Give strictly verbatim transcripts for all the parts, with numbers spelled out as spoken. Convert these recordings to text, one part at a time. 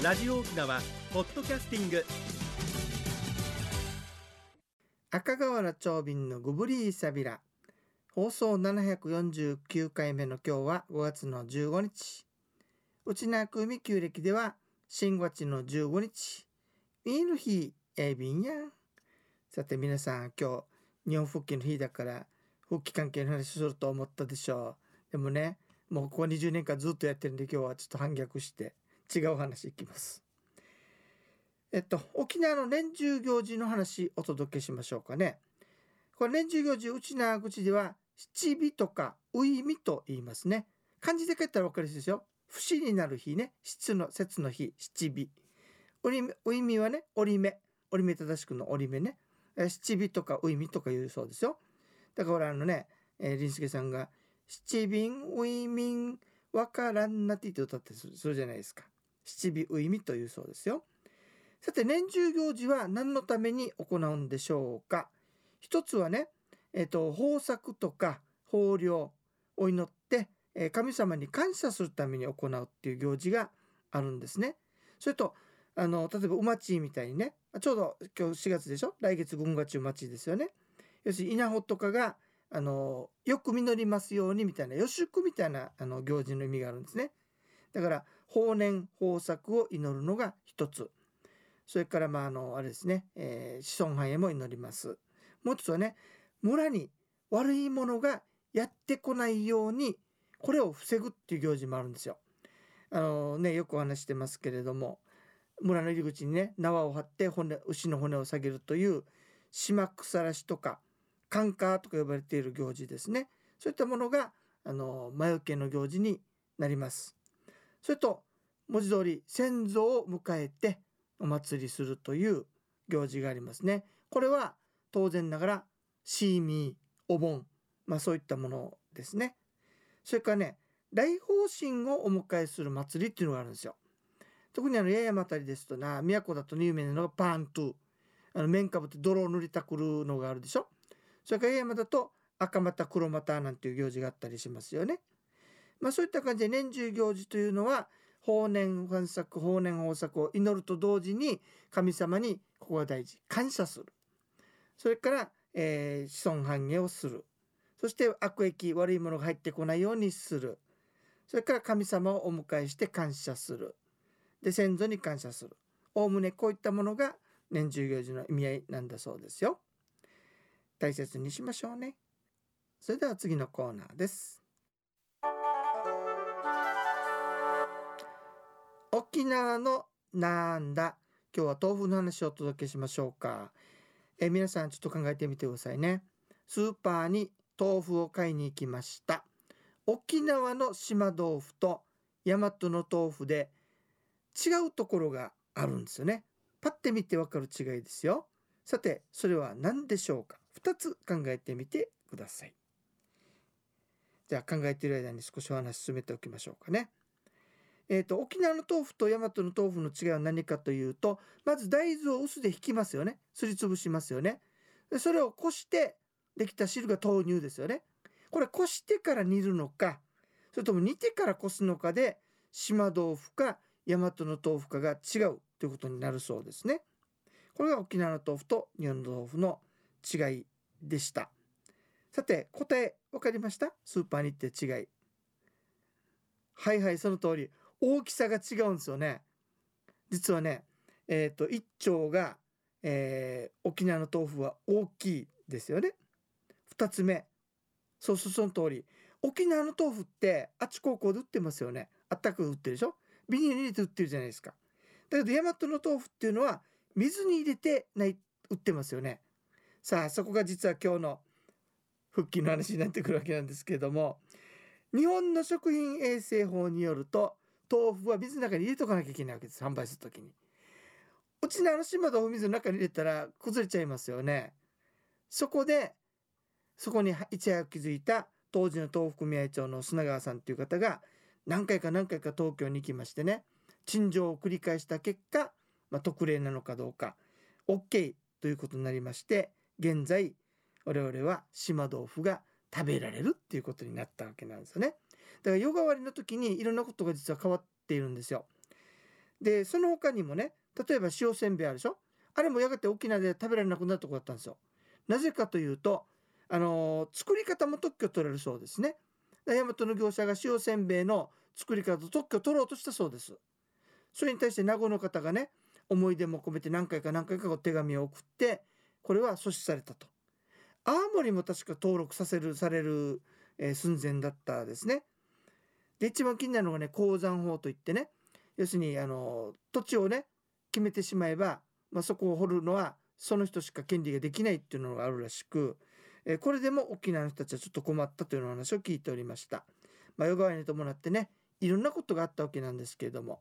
ラジオ沖縄ポッドキャスティング、赤瓦町便のグブリーサビラ放送ななひゃくよんじゅうきゅうかいめの今日はごがつのじゅうごにち、内縄久美旧暦では新月のじゅうごにち、いいの日えびんや。さて皆さん、今日日本復帰の日だから復帰関係の話すると思ったでしょう。でもね、もうここにじゅうねんかんずっとやってるんで、今日はちょっと反逆して違う話いきます。えっと沖縄の年中行事の話お届けしましょうかね。これ年中行事、うちな口では七日とかういみと言いますね。漢字で書いたら分かりやすいですよ。節になる日ね、節の節の日、七日。ういみはね、折り目、折り目正しくの折り目ね。七日とかういみとか言うそうですよ。だからあのね、林助さんが七便ういみんわからんなって言って歌ってするじゃないですか。七日ういみというそうですよ。さて年中行事は何のために行うんでしょうか。一つはね、えー、と豊作とか豊漁を祈って、えー、神様に感謝するために行うっていう行事があるんですね。それとあの例えばうまちみたいにね、ちょうど今日しがつでしょ、来月ぐんがちうまちですよね。要するに稲穂とかがあのよく実りますようにみたいな、よしゅくみたいなあの行事の意味があるんですね。だから豊年豊作を祈るのが一つ。それからまああのあれですね、えー、子孫繁栄も祈ります。もう一つはね、村に悪いものがやってこないようにこれを防ぐっていう行事もあるんですよ。あのね、よくお話してますけれども、村の入り口にね縄を張って骨牛の骨を下げるという島草らしとかカンカーとか呼ばれている行事ですね。そういったものがあの魔除けの行事になります。それと文字通り先祖を迎えてお祭りするという行事がありますね。これは当然ながらシーミー、お盆、まあそういったものですね。それからね、大方針をお迎えする祭りっていうのがあるんですよ。特にあの八重山あたりですとな、宮古だと有名なのがパントゥ、あの面かぶって泥を塗りたくるのがあるでしょ。それから八重山だと赤股黒股なんていう行事があったりしますよね。まあそういった感じで年中行事というのは豊年豊作、豊年豊作を祈ると同時に神様に、ここが大事、感謝する。それから、えー、子孫繁栄をする。そして悪益、悪いものが入ってこないようにする。それから神様をお迎えして感謝する。で、先祖に感謝する。おおむねこういったものが年中行事の意味合いなんだそうですよ。大切にしましょうね。それでは次のコーナーです。沖縄のなんだ。今日は豆腐の話をお届けしましょうか。え皆さんちょっと考えてみてくださいね。スーパーに豆腐を買いに行きました。沖縄の島豆腐と大和の豆腐で違うところがあるんですよね。パッて見てわかる違いですよ。さてそれは何でしょうか。ふたつ考えてみてください。じゃあ考えている間に少しお話進めておきましょうかね。えー、と沖縄の豆腐と大和の豆腐の違いは何かというと、まず大豆を薄でひきますよね。すりつぶしますよね。でそれをこしてできた汁が豆乳ですよね。これこしてから煮るのか、それとも煮てからこすのかで島豆腐か大和の豆腐かが違うということになるそうですね。これが沖縄の豆腐と日本の豆腐の違いでした。さて答え分かりました。スーパーに行って違い、はいはい、その通り、大きさが違うんですよね。実はね、えっと一丁が、えー、沖縄の豆腐は大きいですよね。ふたつめ、そうそう、その通り。沖縄の豆腐ってあっち高校で売ってますよね。あったかく売ってるでしょ。ビニールに入れて売ってるじゃないですか。だけど大和の豆腐っていうのは水に入れてない売ってますよね。さあそこが実は今日の復帰の話になってくるわけなんですけれども、日本の食品衛生法によると豆腐は水の中に入れとかなきゃいけないわけです。販売するときに。うちのあの島豆腐水の中に入れたら崩れちゃいますよね。そこでそこにいち早く気づいた当時の豆腐組合長の砂川さんという方が何回か何回か東京に行きましてね、陳情を繰り返した結果、まあ、特例なのかどうか OK ということになりまして、現在我々は島豆腐が食べられるっていうことになったわけなんですよね。だから夜変わりの時にいろんなことが実は変わっているんですよ。でその他にもね、例えば塩せんべいあるでしょ、あれもやがて沖縄で食べられなくなるとこだったんですよ。なぜかというと、あのー、作り方も特許取れるそうですね。大和の業者が塩せんべいの作り方と特許取ろうとしたそうです。それに対して名護の方がね、思い出も込めて何回か何回かお手紙を送って、これは阻止されたと。青森も確か登録させるされる、えー、寸前だったですね。で一番気になるのがね、鉱山法といってね、要するにあの土地をね決めてしまえば、まあ、そこを掘るのはその人しか権利ができないっていうのがあるらしく、えー、これでも沖縄の人たちはちょっと困ったというような話を聞いておりました。まあ、夜川に伴ってね、いろんなことがあったわけなんですけれども、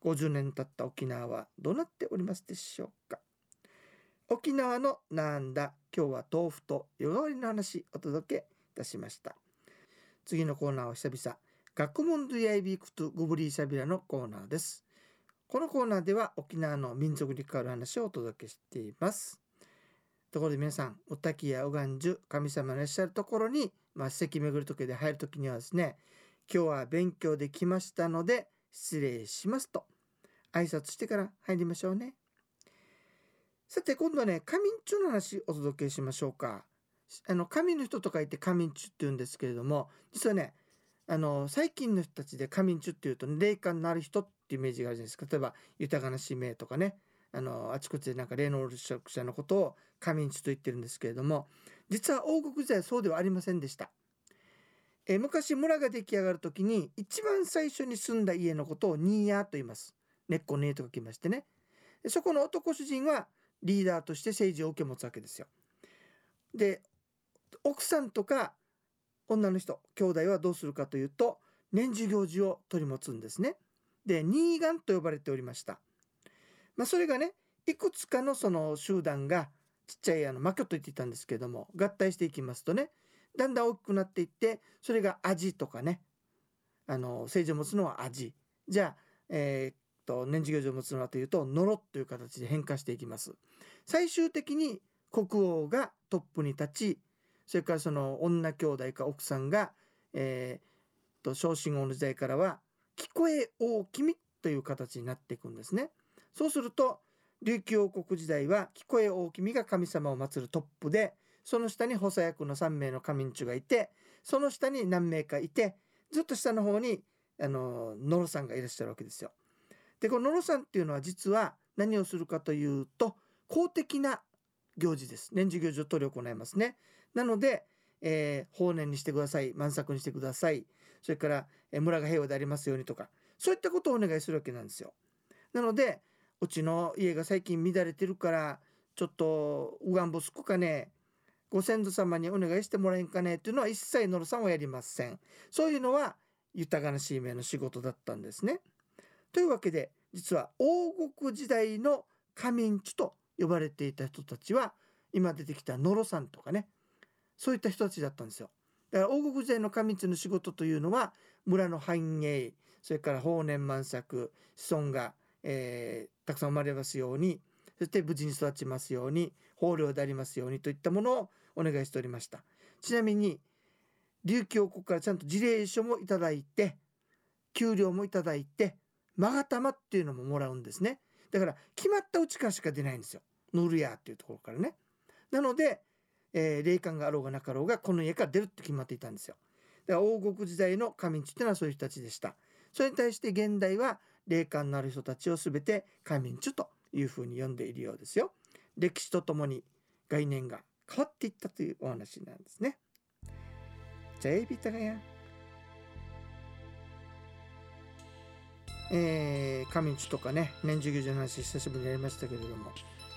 ごじゅうねん経った沖縄はどうなっておりますでしょうか。沖縄のなんだ、今日は豆腐と夜川の話お届けいたしました。次のコーナーは久々学問でやいびくとグブリーサビラのコーナーです。このコーナーでは沖縄の民族に関わる話をお届けしています。ところで皆さん、お滝やおがんじゅ、神様のいらっしゃるところに、まあ、史跡巡る時で入る時にはですね、今日は勉強できましたので失礼しますと挨拶してから入りましょうね。さて今度はね、神人の話お届けしましょうか。あの神の人と書いて神人って言うんですけれども、実はね、あの最近の人たちで神人っていうと、ね、霊感のある人っていうイメージがあるじゃないですか。例えば豊かな使命とかね、あのあちこちでなんか霊能力者のことを神人と言ってるんですけれども、実は王国時代はそうではありませんでした。え昔村が出来上がるときに一番最初に住んだ家のことをニーヤーと言います。根っこの家と書きましてね、そこの男主人はリーダーとして政治を受け持つわけですよ。で奥さんとか女の人兄弟はどうするかというと、年中行事を取り持つんですね。でニーガンと呼ばれておりました。まあ、それがね、いくつかのその集団がちっちゃいあのマキョと言っていたんですけれども、合体していきますとね、だんだん大きくなっていって、それがアジとかね、あの政治を持つのはアジ、じゃあえー、っと年次行事を持つのはというとノロという形で変化していきます。最終的に国王がトップに立ち、それからその女兄弟か奥さんが、えー、と小神王の時代からは聞こえ王君という形になっていくんですね。そうすると琉球王国時代は聞こえ王君が神様を祀るトップで、その下に補佐役のさんめいの神人がいて、その下に何名かいて、ずっと下の方にあの野呂さんがいらっしゃるわけですよ。でこの野呂さんっていうのは実は何をするかというと、公的な行事です。年次行事を取り行いますね。なので、えー、法年にしてください、満作にしてください、それから、えー、村が平和でありますようにとか、そういったことをお願いするわけなんですよ。なのでうちの家が最近乱れてるからちょっとうがんぼすくかね、ご先祖様にお願いしてもらえんかねというのは一切野呂さんはやりません。そういうのは豊かな使命の仕事だったんですね。というわけで実は王国時代の神人と呼ばれていた人たちは、今出てきた野呂さんとかね、そういった人たちだったんですよ。だから王国時代の神人の仕事というのは、村の繁栄、それから豊年満作、子孫が、えー、たくさん生まれますように、そして無事に育ちますように、豊漁でありますようにといったものをお願いしておりました。ちなみに琉球王国からちゃんと辞令書もいただいて、給料もいただいて、マガタマっていうのももらうんですね。だから決まったうちからしか出ないんですよ、ノルヤっていうところからね。なので、えー、霊感があろうがなかろうがこの家から出るって決まっていたんですよ。だから王国時代の神人っていうのはそういう人たちでした。それに対して現代は霊感のある人たちを全て神人というふうに呼んでいるようですよ。歴史とともに概念が変わっていったというお話なんですね。じゃあエビタガヤ、えー、神人とかね、年中行事の話久しぶりにやりましたけれども、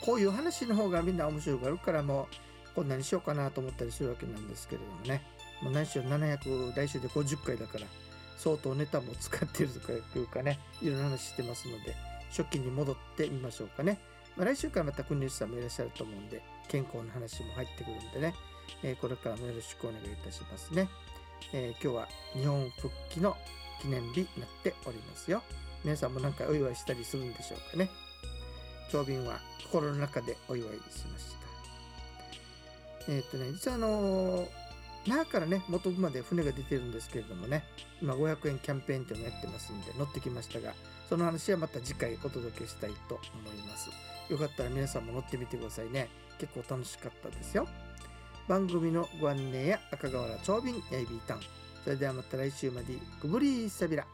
こういう話の方がみんな面白がるから、もうこんなにしようかなと思ったりするわけなんですけれどもね、もう何しろななひゃく、来週でごじゅっかいだから相当ネタも使ってるとかいうかね、いろんな話してますので、初期に戻ってみましょうかね。まあ、来週からまた国吉さんもいらっしゃると思うんで、健康の話も入ってくるんでね、えー、これからもよろしくお願いいたしますね。えー、今日は日本復帰の記念日になっておりますよ。皆さんもなんかお祝いしたりするんでしょうかね。長瓶は心の中でお祝いしました。えー、っとね、実はあのー、那覇からね本部まで船が出てるんですけれどもね、今ごひゃくえんキャンペーンというのをやってますんで乗ってきましたが、その話はまた次回お届けしたいと思います。よかったら皆さんも乗ってみてくださいね。結構楽しかったですよ。番組のご案内や赤瓦長瓶やいびいたん、それではまた来週まで。くぶりーさびら。